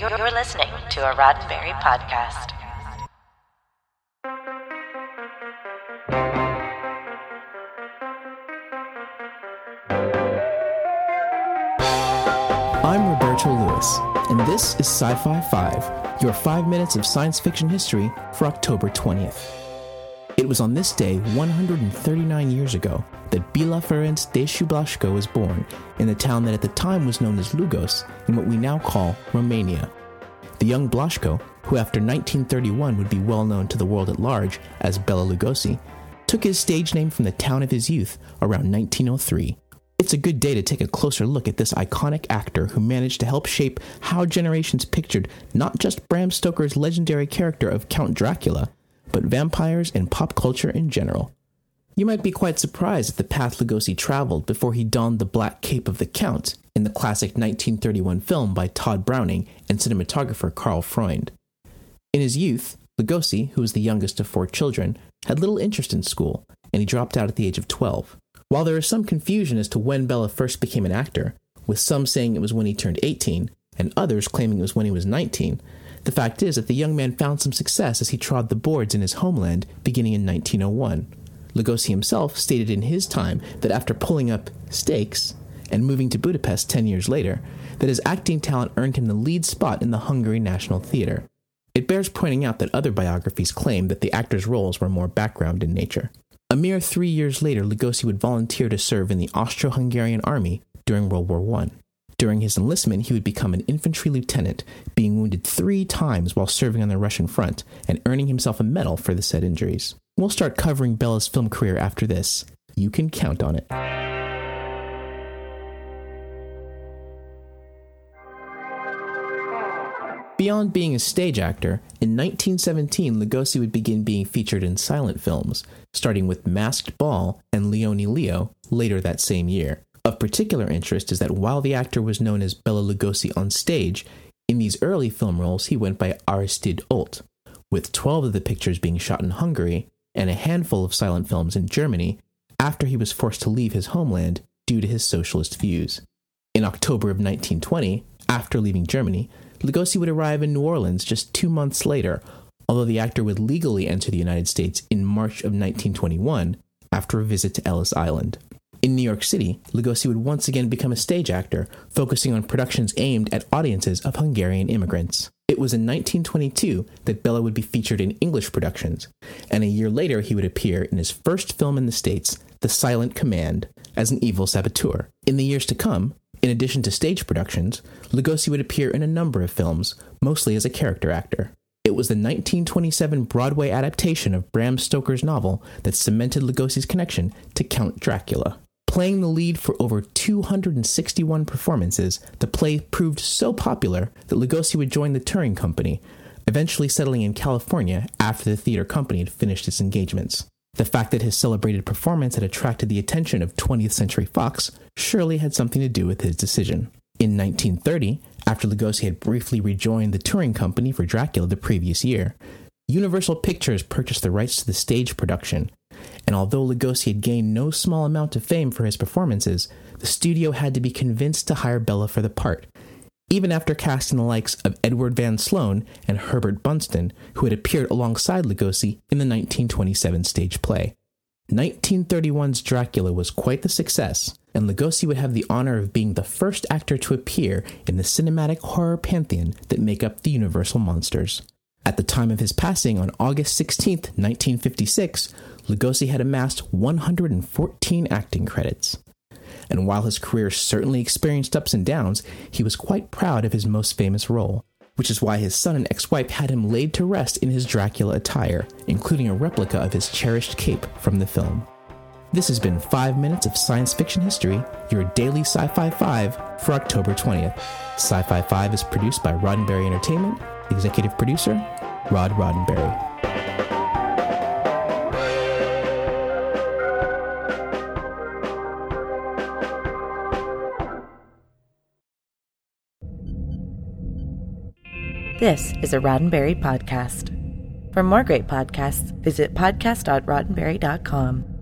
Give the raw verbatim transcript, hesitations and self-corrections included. You're listening to a Roddenberry podcast. I'm Roberto Lewis, and this is Sci-Fi five, your five minutes of science fiction history for October twentieth. It was on this day, one hundred thirty-nine years ago, that Béla Ferenc Dezső Blaskó was born in the town that at the time was known as Lugos in what we now call Romania. The young Blaskó, who after nineteen thirty-one would be well known to the world at large as Bela Lugosi, took his stage name from the town of his youth around nineteen oh three. It's a good day to take a closer look at this iconic actor who managed to help shape how generations pictured not just Bram Stoker's legendary character of Count Dracula, but vampires and pop culture in general. You might be quite surprised at the path Lugosi traveled before he donned the black cape of the Count in the classic nineteen thirty-one film by Tod Browning and cinematographer Carl Freund. In his youth, Lugosi, who was the youngest of four children, had little interest in school, and he dropped out at the age of twelve. While there is some confusion as to when Bela first became an actor, with some saying it was when he turned eighteen, and others claiming it was when he was nineteen, the fact is that the young man found some success as he trod the boards in his homeland beginning in nineteen oh one. Lugosi himself stated in his time that after pulling up stakes and moving to Budapest ten years later, that his acting talent earned him the lead spot in the Hungarian National Theater. It bears pointing out that other biographies claim that the actor's roles were more background in nature. A mere three years later, Lugosi would volunteer to serve in the Austro-Hungarian Army during World War One. During his enlistment, he would become an infantry lieutenant, being wounded three times while serving on the Russian front, and earning himself a medal for the said injuries. We'll start covering Bela's film career after this. You can count on it. Beyond being a stage actor, in nineteen seventeen Lugosi would begin being featured in silent films, starting with Masked Ball and Leonie Leo later that same year. Of particular interest is that while the actor was known as Bela Lugosi on stage, in these early film roles he went by Aristide Olt, with twelve of the pictures being shot in Hungary and a handful of silent films in Germany after he was forced to leave his homeland due to his socialist views. In October of nineteen twenty, after leaving Germany, Lugosi would arrive in New Orleans just two months later, although the actor would legally enter the United States in March of nineteen twenty-one after a visit to Ellis Island. In New York City, Lugosi would once again become a stage actor, focusing on productions aimed at audiences of Hungarian immigrants. It was in nineteen twenty-two that Bela would be featured in English productions, and a year later he would appear in his first film in the States, The Silent Command, as an evil saboteur. In the years to come, in addition to stage productions, Lugosi would appear in a number of films, mostly as a character actor. It was the nineteen twenty-seven Broadway adaptation of Bram Stoker's novel that cemented Lugosi's connection to Count Dracula. Playing the lead for over two hundred sixty-one performances, the play proved so popular that Lugosi would join the touring company, eventually settling in California after the theater company had finished its engagements. The fact that his celebrated performance had attracted the attention of twentieth century fox surely had something to do with his decision. In nineteen thirty, after Lugosi had briefly rejoined the touring company for Dracula the previous year, Universal Pictures purchased the rights to the stage production, and although Lugosi had gained no small amount of fame for his performances, the studio had to be convinced to hire Bela for the part, even after casting the likes of Edward Van Sloan and Herbert Bunston, who had appeared alongside Lugosi in the nineteen twenty-seven stage play. nineteen thirty-one's Dracula was quite the success, and Lugosi would have the honor of being the first actor to appear in the cinematic horror pantheon that make up the Universal Monsters. At the time of his passing on August sixteenth, nineteen fifty-six, Lugosi had amassed one hundred fourteen acting credits. And while his career certainly experienced ups and downs, he was quite proud of his most famous role, which is why his son and ex-wife had him laid to rest in his Dracula attire, including a replica of his cherished cape from the film. This has been five minutes of Science Fiction History, your daily Sci-Fi five for October twentieth. Sci-Fi five is produced by Roddenberry Entertainment. Executive producer, Rod Roddenberry. This is a Roddenberry podcast. For more great podcasts, visit podcast dot roddenberry dot com.